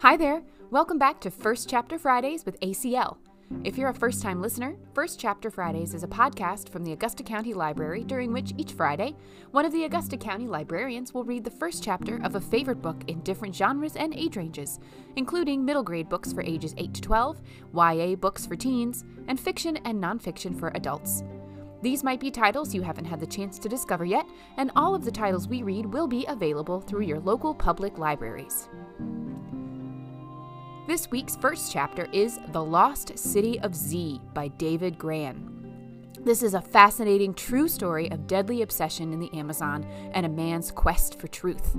Hi there! Welcome back to First Chapter Fridays with ACL. If you're a first-time listener, First Chapter Fridays is a podcast from the Augusta County Library during which each Friday, one of the Augusta County librarians will read the first chapter of a favorite book in different genres and age ranges, including middle grade books for ages 8 to 12, YA books for teens, and fiction and nonfiction for adults. These might be titles you haven't had the chance to discover yet, and all of the titles we read will be available through your local public libraries. This week's first chapter is The Lost City of Z by David Grann. This is a fascinating true story of deadly obsession in the Amazon and a man's quest for truth.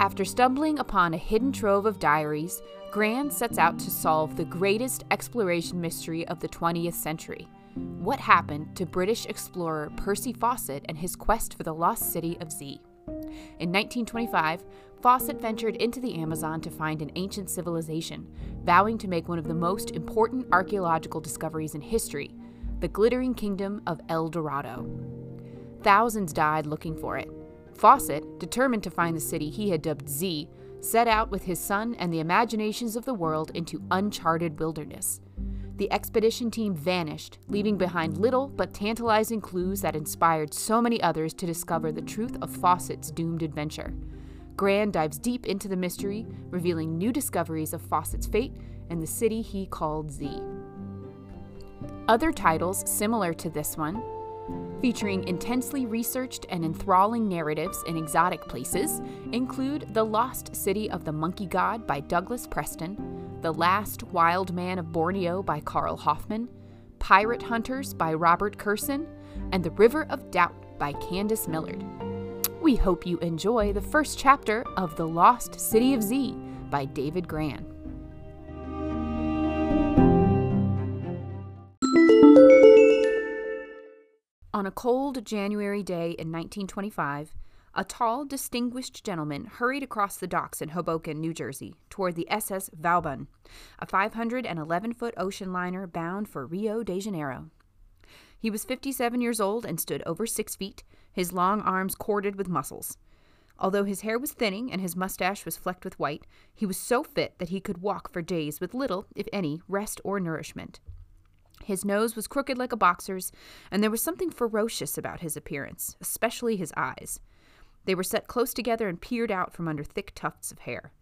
After stumbling upon a hidden trove of diaries, Grann sets out to solve the greatest exploration mystery of the 20th century. What happened to British explorer Percy Fawcett and his quest for the lost city of Z? In 1925, Fawcett ventured into the Amazon to find an ancient civilization, vowing to make one of the most important archaeological discoveries in history, the glittering kingdom of El Dorado. Thousands died looking for it. Fawcett, determined to find the city he had dubbed Z, set out with his son and the imaginations of the world into uncharted wilderness. The expedition team vanished, leaving behind little but tantalizing clues that inspired so many others to discover the truth of Fawcett's doomed adventure. Grann dives deep into the mystery, revealing new discoveries of Fawcett's fate and the city he called Z. Other titles similar to this one, featuring intensely researched and enthralling narratives in exotic places, include The Lost City of the Monkey God by Douglas Preston, The Last Wild Man of Borneo by Carl Hoffman, Pirate Hunters by Robert Kurson, and The River of Doubt by Candace Millard. We hope you enjoy the first chapter of The Lost City of Z by David Grann. On a cold January day in 1925, a tall, distinguished gentleman hurried across the docks in Hoboken, New Jersey, toward the SS Vauban, a 511-foot ocean liner bound for Rio de Janeiro. He was 57 years old and stood over 6 feet, his long arms corded with muscles. Although his hair was thinning and his mustache was flecked with white, he was so fit that he could walk for days with little, if any, rest or nourishment. His nose was crooked like a boxer's, and there was something ferocious about his appearance, especially his eyes. They were set close together and peered out from under thick tufts of hair.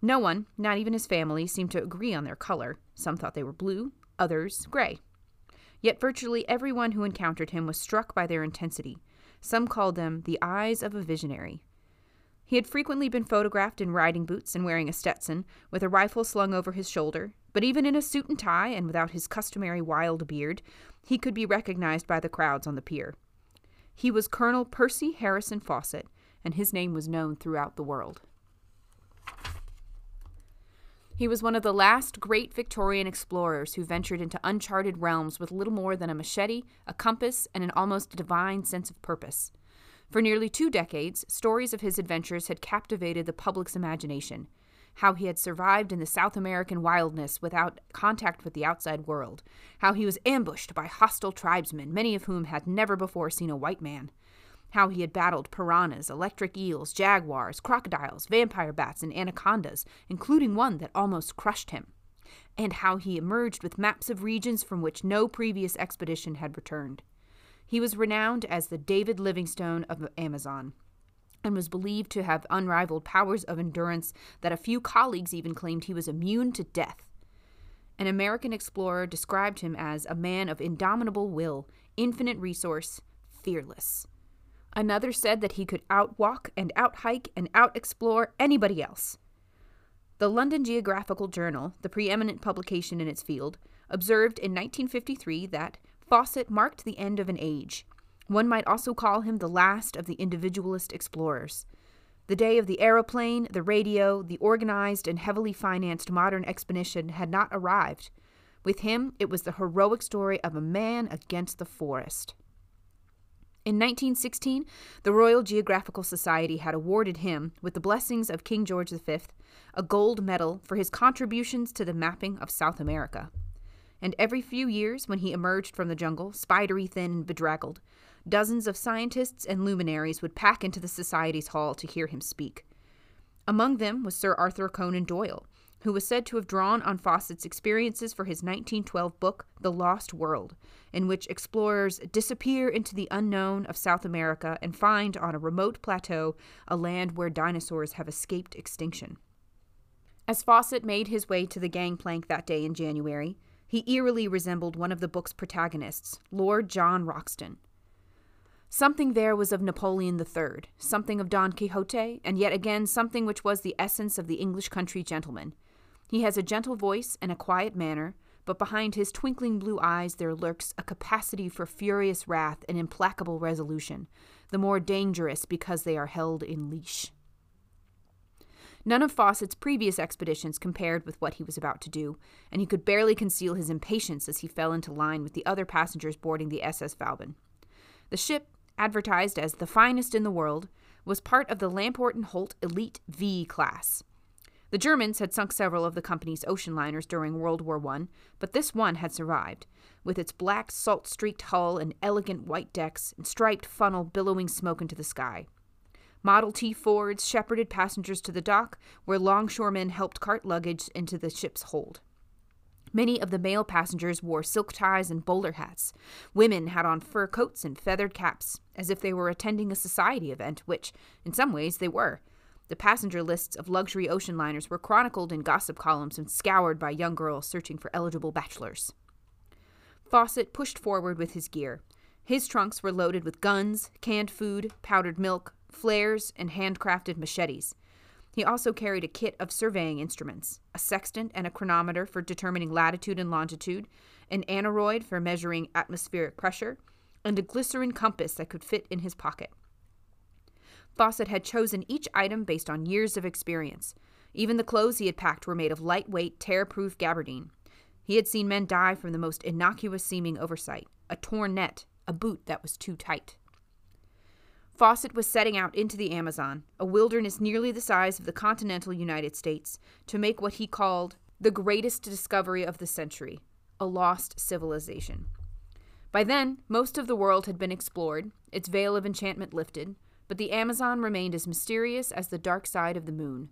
No one, not even his family, seemed to agree on their color. Some thought they were blue, others gray. Yet virtually everyone who encountered him was struck by their intensity. Some called them the eyes of a visionary. He had frequently been photographed in riding boots and wearing a Stetson, with a rifle slung over his shoulder, but even in a suit and tie and without his customary wild beard, he could be recognized by the crowds on the pier. He was Colonel Percy Harrison Fawcett, and his name was known throughout the world. He was one of the last great Victorian explorers who ventured into uncharted realms with little more than a machete, a compass, and an almost divine sense of purpose. For nearly 2 decades, stories of his adventures had captivated the public's imagination. How he had survived in the South American wilderness without contact with the outside world. How he was ambushed by hostile tribesmen, many of whom had never before seen a white man. How he had battled piranhas, electric eels, jaguars, crocodiles, vampire bats, and anacondas, including one that almost crushed him, and how he emerged with maps of regions from which no previous expedition had returned. He was renowned as the David Livingstone of the Amazon, and was believed to have unrivaled powers of endurance that a few colleagues even claimed he was immune to death. An American explorer described him as a man of indomitable will, infinite resource, fearless. Another said that he could outwalk and outhike and out-explore anybody else. The London Geographical Journal, the preeminent publication in its field, observed in 1953 that Fawcett marked the end of an age. One might also call him the last of the individualist explorers. The day of the aeroplane, the radio, the organized and heavily financed modern expedition had not arrived. With him, it was the heroic story of a man against the forest. In 1916, the Royal Geographical Society had awarded him, with the blessings of King George V, a gold medal for his contributions to the mapping of South America. And every few years, when he emerged from the jungle, spidery thin and bedraggled, dozens of scientists and luminaries would pack into the Society's hall to hear him speak. Among them was Sir Arthur Conan Doyle, who was said to have drawn on Fawcett's experiences for his 1912 book, The Lost World, in which explorers disappear into the unknown of South America and find on a remote plateau a land where dinosaurs have escaped extinction. As Fawcett made his way to the gangplank that day in January, he eerily resembled one of the book's protagonists, Lord John Roxton. Something there was of Napoleon III, something of Don Quixote, and yet again something which was the essence of the English country gentleman. He has a gentle voice and a quiet manner, but behind his twinkling blue eyes there lurks a capacity for furious wrath and implacable resolution, the more dangerous because they are held in leash. None of Fawcett's previous expeditions compared with what he was about to do, and he could barely conceal his impatience as he fell into line with the other passengers boarding the SS Vauban. The ship, advertised as the finest in the world, was part of the Lamport and Holt Elite V class. The Germans had sunk several of the company's ocean liners during World War I, but this one had survived, with its black, salt-streaked hull and elegant white decks and striped funnel billowing smoke into the sky. Model T Fords shepherded passengers to the dock, where longshoremen helped cart luggage into the ship's hold. Many of the male passengers wore silk ties and bowler hats. Women had on fur coats and feathered caps, as if they were attending a society event, which, in some ways, they were. The passenger lists of luxury ocean liners were chronicled in gossip columns and scoured by young girls searching for eligible bachelors. Fawcett pushed forward with his gear. His trunks were loaded with guns, canned food, powdered milk, flares, and handcrafted machetes. He also carried a kit of surveying instruments, a sextant and a chronometer for determining latitude and longitude, an aneroid for measuring atmospheric pressure, and a glycerin compass that could fit in his pocket. Fawcett had chosen each item based on years of experience. Even the clothes he had packed were made of lightweight, tear-proof gabardine. He had seen men die from the most innocuous-seeming oversight, a torn net, a boot that was too tight. Fawcett was setting out into the Amazon, a wilderness nearly the size of the continental United States, to make what he called the greatest discovery of the century, a lost civilization. By then, most of the world had been explored, its veil of enchantment lifted, but the Amazon remained as mysterious as the dark side of the moon.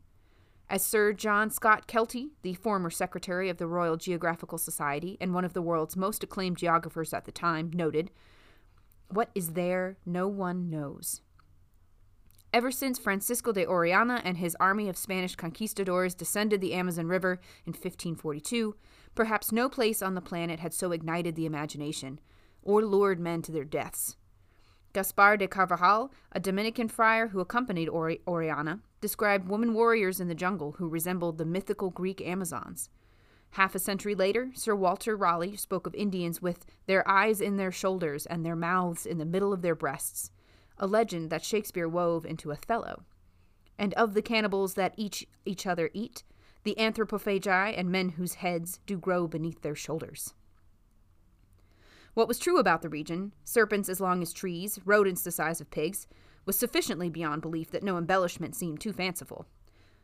As Sir John Scott Kelty, the former secretary of the Royal Geographical Society and one of the world's most acclaimed geographers at the time, noted, "What is there, no one knows." Ever since Francisco de Orellana and his army of Spanish conquistadors descended the Amazon River in 1542, perhaps no place on the planet had so ignited the imagination, or lured men to their deaths. Gaspar de Carvajal, a Dominican friar who accompanied Orellana, described woman warriors in the jungle who resembled the mythical Greek Amazons. Half a century later, Sir Walter Raleigh spoke of Indians with their eyes in their shoulders and their mouths in the middle of their breasts, a legend that Shakespeare wove into Othello. And of the cannibals that each other eat, the anthropophagi and men whose heads do grow beneath their shoulders. What was true about the region, serpents as long as trees, rodents the size of pigs, was sufficiently beyond belief that no embellishment seemed too fanciful.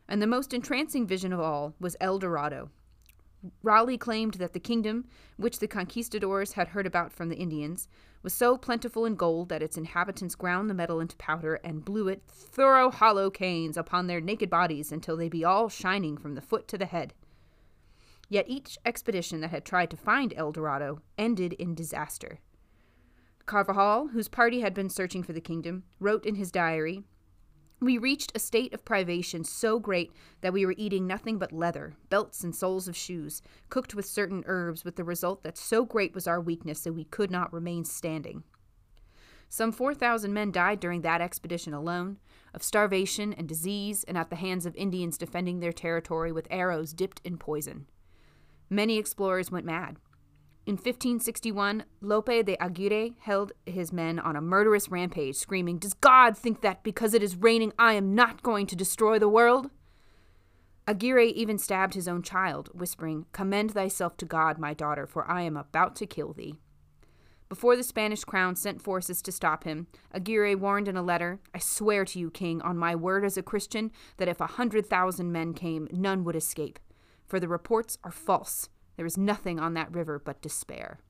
And the most entrancing vision of all was El Dorado. Raleigh claimed that the kingdom, which the conquistadors had heard about from the Indians, was so plentiful in gold that its inhabitants ground the metal into powder and blew it thorough hollow canes upon their naked bodies until they be all shining from the foot to the head. Yet each expedition that had tried to find El Dorado ended in disaster. Carvajal, whose party had been searching for the kingdom, wrote in his diary, "We reached a state of privation so great that we were eating nothing but leather, belts and soles of shoes, cooked with certain herbs, with the result that so great was our weakness that we could not remain standing." Some 4,000 men died during that expedition alone, of starvation and disease, and at the hands of Indians defending their territory with arrows dipped in poison. Many explorers went mad. In 1561, Lope de Aguirre held his men on a murderous rampage, screaming, "Does God think that because it is raining, I am not going to destroy the world?" Aguirre even stabbed his own child, whispering, "Commend thyself to God, my daughter, for I am about to kill thee." Before the Spanish crown sent forces to stop him, Aguirre warned in a letter, "I swear to you, King, on my word as a Christian, that if 100,000 men came, none would escape, for the reports are false. There is nothing on that river but despair."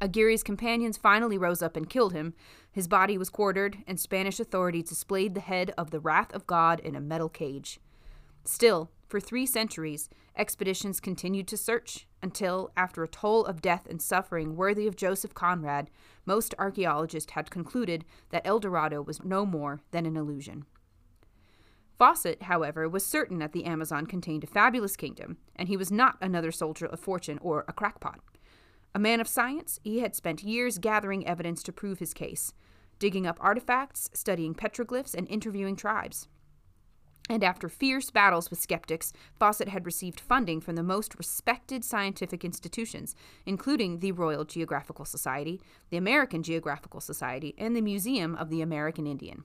Aguirre's companions finally rose up and killed him. His body was quartered, and Spanish authorities displayed the head of the wrath of God in a metal cage. Still, For 3 centuries, expeditions continued to search until, after a toll of death and suffering worthy of Joseph Conrad, most archaeologists had concluded that El Dorado was no more than an illusion. Fawcett, however, was certain that the Amazon contained a fabulous kingdom, and he was not another soldier of fortune or a crackpot. A man of science, he had spent years gathering evidence to prove his case, digging up artifacts, studying petroglyphs, and interviewing tribes. And after fierce battles with skeptics, Fawcett had received funding from the most respected scientific institutions, including the Royal Geographical Society, the American Geographical Society, and the Museum of the American Indian.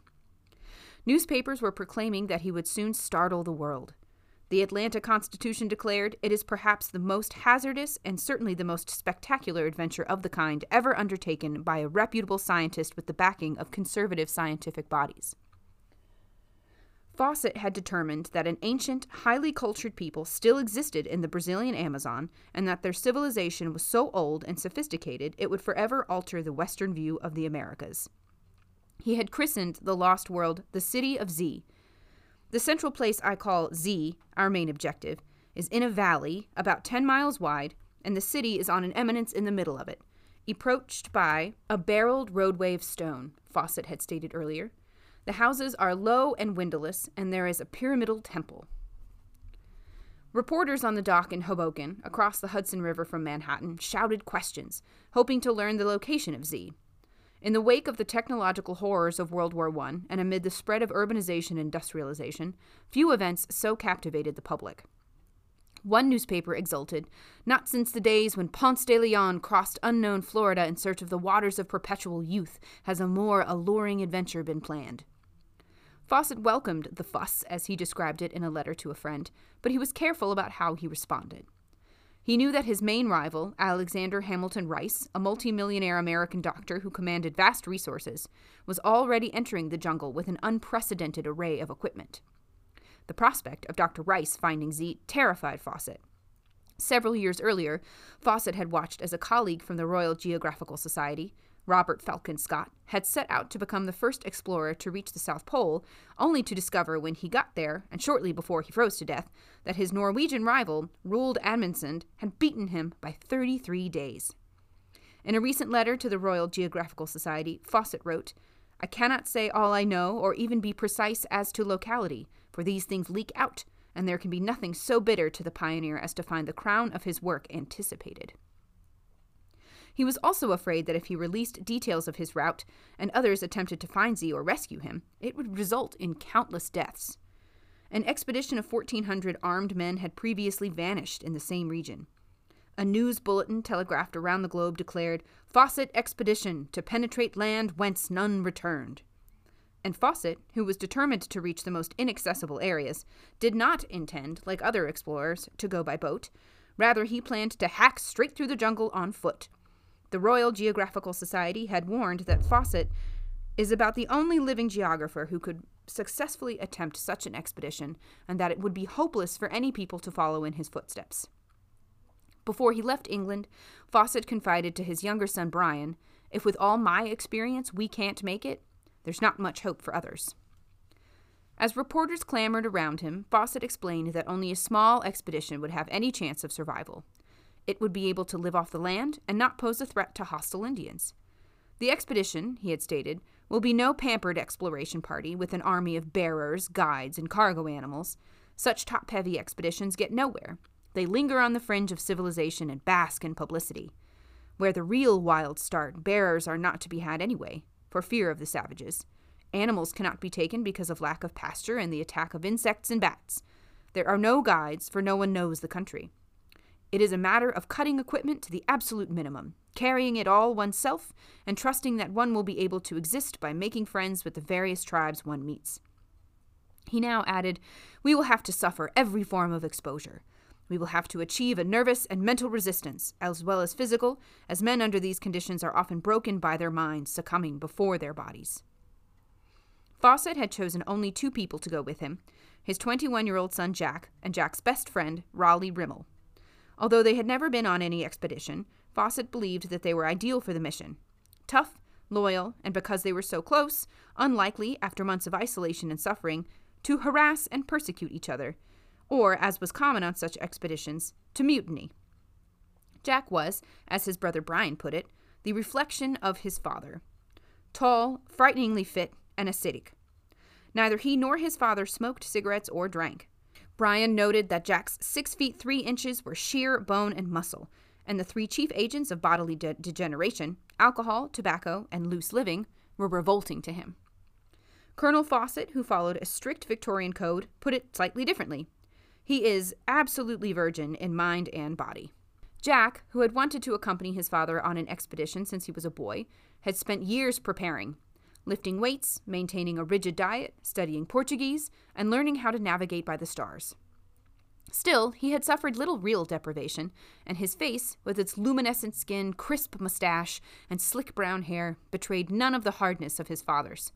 Newspapers were proclaiming that he would soon startle the world. The Atlanta Constitution declared, "It is perhaps the most hazardous and certainly the most spectacular adventure of the kind ever undertaken by a reputable scientist with the backing of conservative scientific bodies." Fawcett had determined that an ancient, highly cultured people still existed in the Brazilian Amazon, and that their civilization was so old and sophisticated it would forever alter the Western view of the Americas. He had christened the lost world the City of Z. The central place I call Z, our main objective, is in a valley about 10 miles wide, and the city is on an eminence in the middle of it, approached by a barreled roadway of stone, Fawcett had stated earlier. The houses are low and windowless, and there is a pyramidal temple. Reporters on the dock in Hoboken, across the Hudson River from Manhattan, shouted questions, hoping to learn the location of Z. In the wake of the technological horrors of World War I, and amid the spread of urbanization and industrialization, few events so captivated the public. One newspaper exulted, "Not since the days when Ponce de Leon crossed unknown Florida in search of the waters of perpetual youth has a more alluring adventure been planned." Fawcett welcomed the fuss, as he described it in a letter to a friend, but he was careful about how he responded. He knew that his main rival, Alexander Hamilton Rice, a multimillionaire American doctor who commanded vast resources, was already entering the jungle with an unprecedented array of equipment. The prospect of Dr. Rice finding Z terrified Fawcett. Several years earlier, Fawcett had watched as a colleague from the Royal Geographical Society, Robert Falcon Scott, had set out to become the first explorer to reach the South Pole, only to discover when he got there, and shortly before he froze to death, that his Norwegian rival, Roald Amundsen, had beaten him by 33 days. In a recent letter to the Royal Geographical Society, Fawcett wrote, "I cannot say all I know or even be precise as to locality, for these things leak out, and there can be nothing so bitter to the pioneer as to find the crown of his work anticipated." He was also afraid that if he released details of his route and others attempted to find Z or rescue him, it would result in countless deaths. An expedition of 1,400 armed men had previously vanished in the same region. A news bulletin telegraphed around the globe declared, "Fawcett Expedition to penetrate land whence none returned." And Fawcett, who was determined to reach the most inaccessible areas, did not intend, like other explorers, to go by boat. Rather, he planned to hack straight through the jungle on foot. The Royal Geographical Society had warned that Fawcett is about the only living geographer who could successfully attempt such an expedition, and that it would be hopeless for any people to follow in his footsteps. Before he left England, Fawcett confided to his younger son Brian, "If with all my experience we can't make it, there's not much hope for others." As reporters clamored around him, Fawcett explained that only a small expedition would have any chance of survival. It would be able to live off the land and not pose a threat to hostile Indians. The expedition, he had stated, will be no pampered exploration party with an army of bearers, guides, and cargo animals. Such top-heavy expeditions get nowhere. They linger on the fringe of civilization and bask in publicity. Where the real wild start, bearers are not to be had anyway, for fear of the savages. Animals cannot be taken because of lack of pasture and the attack of insects and bats. There are no guides, for no one knows the country. It is a matter of cutting equipment to the absolute minimum, carrying it all oneself, and trusting that one will be able to exist by making friends with the various tribes one meets. He now added, "We will have to suffer every form of exposure. We will have to achieve a nervous and mental resistance, as well as physical, as men under these conditions are often broken by their minds, succumbing before their bodies." Fawcett had chosen only 2 people to go with him, his 21-year-old son Jack, and Jack's best friend, Raleigh Rimmel. Although they had never been on any expedition, Fawcett believed that they were ideal for the mission. Tough, loyal, and because they were so close, unlikely, after months of isolation and suffering, to harass and persecute each other, or, as was common on such expeditions, to mutiny. Jack was, as his brother Brian put it, the reflection of his father, tall, frighteningly fit, and ascetic. Neither he nor his father smoked cigarettes or drank. Brian noted that Jack's 6 feet 3 inches were sheer bone and muscle, and the 3 chief agents of bodily degeneration, alcohol, tobacco, and loose living, were revolting to him. Colonel Fawcett, who followed a strict Victorian code, put it slightly differently. He is absolutely virgin in mind and body. Jack, who had wanted to accompany his father on an expedition since he was a boy, had spent years preparing, lifting weights, maintaining a rigid diet, studying Portuguese, and learning how to navigate by the stars. Still, he had suffered little real deprivation, and his face, with its luminescent skin, crisp mustache, and slick brown hair, betrayed none of the hardness of his father's.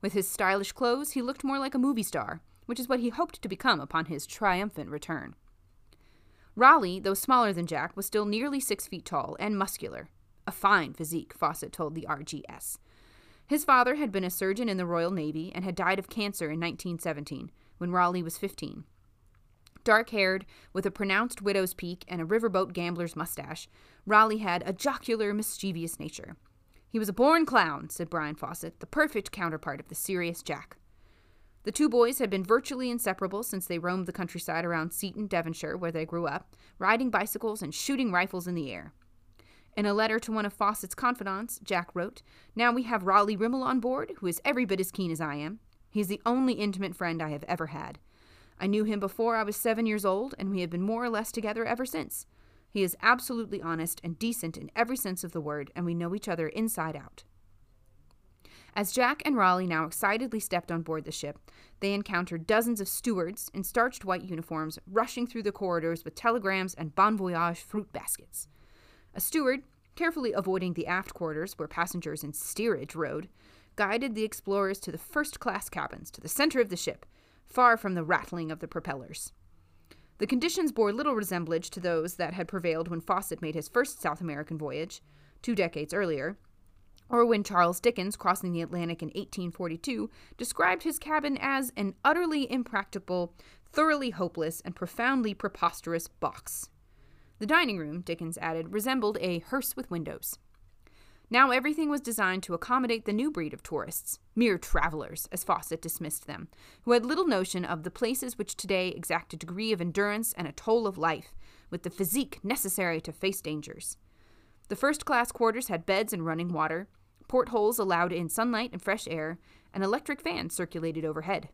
With his stylish clothes, he looked more like a movie star, which is what he hoped to become upon his triumphant return. Raleigh, though smaller than Jack, was still nearly 6 feet tall and muscular. A fine physique, Fawcett told the RGS. His father had been a surgeon in the Royal Navy and had died of cancer in 1917, when Raleigh was 15. Dark-haired, with a pronounced widow's peak and a riverboat gambler's mustache, Raleigh had a jocular, mischievous nature. He was a born clown, said Brian Fawcett, the perfect counterpart of the serious Jack. The 2 boys had been virtually inseparable since they roamed the countryside around Seaton, Devonshire, where they grew up, riding bicycles and shooting rifles in the air. In a letter to one of Fawcett's confidants, Jack wrote, "Now we have Raleigh Rimmel on board, who is every bit as keen as I am. He is the only intimate friend I have ever had. I knew him before I was 7 years old, and we have been more or less together ever since. He is absolutely honest and decent in every sense of the word, and we know each other inside out." As Jack and Raleigh now excitedly stepped on board the ship, they encountered dozens of stewards in starched white uniforms rushing through the corridors with telegrams and bon voyage fruit baskets. A steward, carefully avoiding the aft quarters where passengers in steerage rode, guided the explorers to the first-class cabins, to the center of the ship, far from the rattling of the propellers. The conditions bore little resemblance to those that had prevailed when Fawcett made his first South American voyage, 2 decades earlier, or when Charles Dickens, crossing the Atlantic in 1842, described his cabin as an utterly impracticable, thoroughly hopeless, and profoundly preposterous box. The dining room, Dickens added, resembled a hearse with windows. Now everything was designed to accommodate the new breed of tourists, mere travelers, as Fawcett dismissed them, who had little notion of the places which today exact a degree of endurance and a toll of life, with the physique necessary to face dangers. The first-class quarters had beds and running water, portholes allowed in sunlight and fresh air, and electric fans circulated overhead.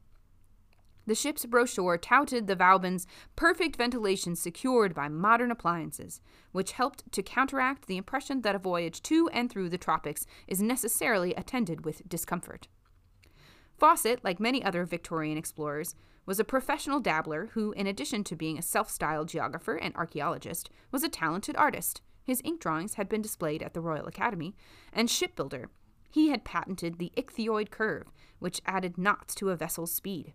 The ship's brochure touted the Vauban's perfect ventilation secured by modern appliances, which helped to counteract the impression that a voyage to and through the tropics is necessarily attended with discomfort. Fawcett, like many other Victorian explorers, was a professional dabbler who, in addition to being a self-styled geographer and archaeologist, was a talented artist. His ink drawings had been displayed at the Royal Academy, and shipbuilder. He had patented the ichthyoid curve, which added knots to a vessel's speed.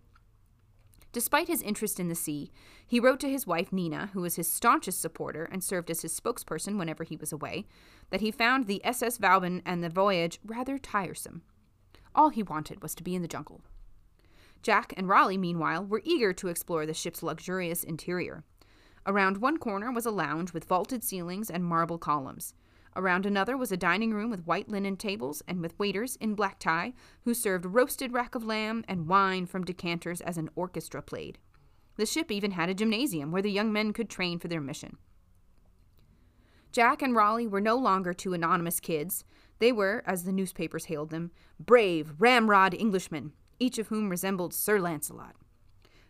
Despite his interest in the sea, he wrote to his wife Nina, who was his staunchest supporter and served as his spokesperson whenever he was away, that he found the SS Vauban and the voyage rather tiresome. All he wanted was to be in the jungle. Jack and Raleigh, meanwhile, were eager to explore the ship's luxurious interior. Around one corner was a lounge with vaulted ceilings and marble columns. Around another was a dining room with white linen tables and with waiters in black tie who served roasted rack of lamb and wine from decanters as an orchestra played. The ship even had a gymnasium where the young men could train for their mission. Jack and Raleigh were no longer 2 anonymous kids. They were, as the newspapers hailed them, brave, ramrod Englishmen, each of whom resembled Sir Lancelot.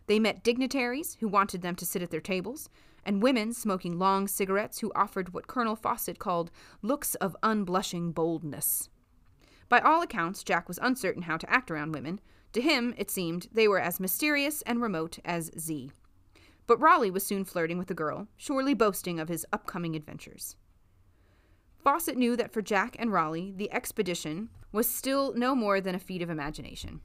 They met dignitaries who wanted them to sit at their tables, and women smoking long cigarettes who offered what Colonel Fawcett called looks of unblushing boldness. By all accounts, Jack was uncertain how to act around women. To him, it seemed, they were as mysterious and remote as Z. But Raleigh was soon flirting with a girl, surely boasting of his upcoming adventures. Fawcett knew that for Jack and Raleigh, the expedition was still no more than a feat of imagination.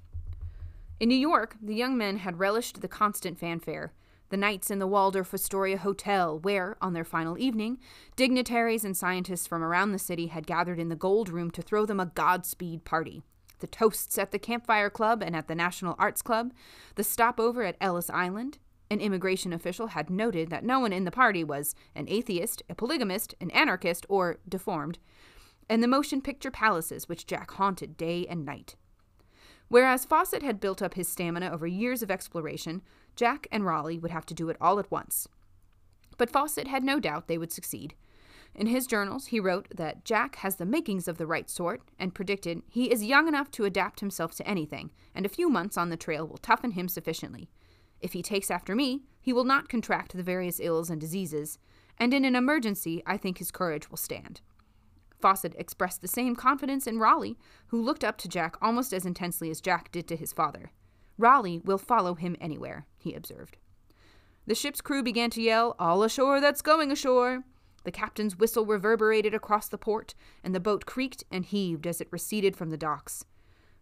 In New York, the young men had relished the constant fanfare, the nights in the Waldorf Astoria Hotel, where, on their final evening, dignitaries and scientists from around the city had gathered in the Gold Room to throw them a Godspeed party, the toasts at the Campfire Club and at the National Arts Club, the stopover at Ellis Island, An immigration official had noted that no one in the party was an atheist, a polygamist, an anarchist, or deformed, and the motion picture palaces which Jack haunted day and night. Whereas Fawcett had built up his stamina over years of exploration, Jack and Raleigh would have to do it all at once. But Fawcett had no doubt they would succeed. In his journals, he wrote that Jack has the makings of the right sort, and predicted he is young enough to adapt himself to anything, and a few months on the trail will toughen him sufficiently. If he takes after me, he will not contract the various ills and diseases, and in an emergency, I think his courage will stand. Fawcett expressed the same confidence in Raleigh, who looked up to Jack almost as intensely as Jack did to his father. Raleigh will follow him anywhere, he observed. The ship's crew began to yell, "All ashore that's going ashore!" The captain's whistle reverberated across the port, and the boat creaked and heaved as it receded from the docks.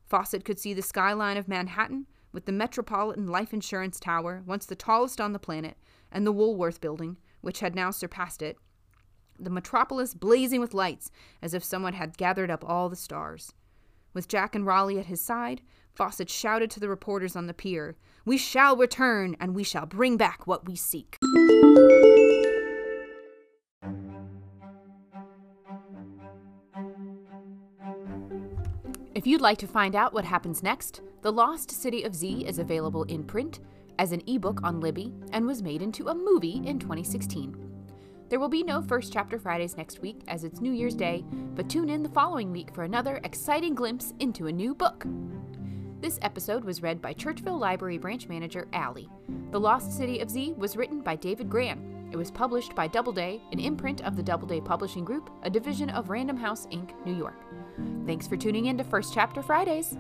Fawcett could see the skyline of Manhattan, with the Metropolitan Life Insurance Tower, once the tallest on the planet, and the Woolworth Building, which had now surpassed it, the metropolis blazing with lights, as if someone had gathered up all the stars. With Jack and Raleigh at his side, Fawcett shouted to the reporters on the pier, "We shall return, and we shall bring back what we seek." If you'd like to find out what happens next, The Lost City of Z is available in print, as an ebook on Libby, and was made into a movie in 2016. There will be no First Chapter Fridays next week, as it's New Year's Day, but tune in the following week for another exciting glimpse into a new book. This episode was read by Churchville Library Branch Manager Allie. The Lost City of Z was written by David Grann. It was published by Doubleday, an imprint of the Doubleday Publishing Group, a division of Random House, Inc., New York. Thanks for tuning in to First Chapter Fridays!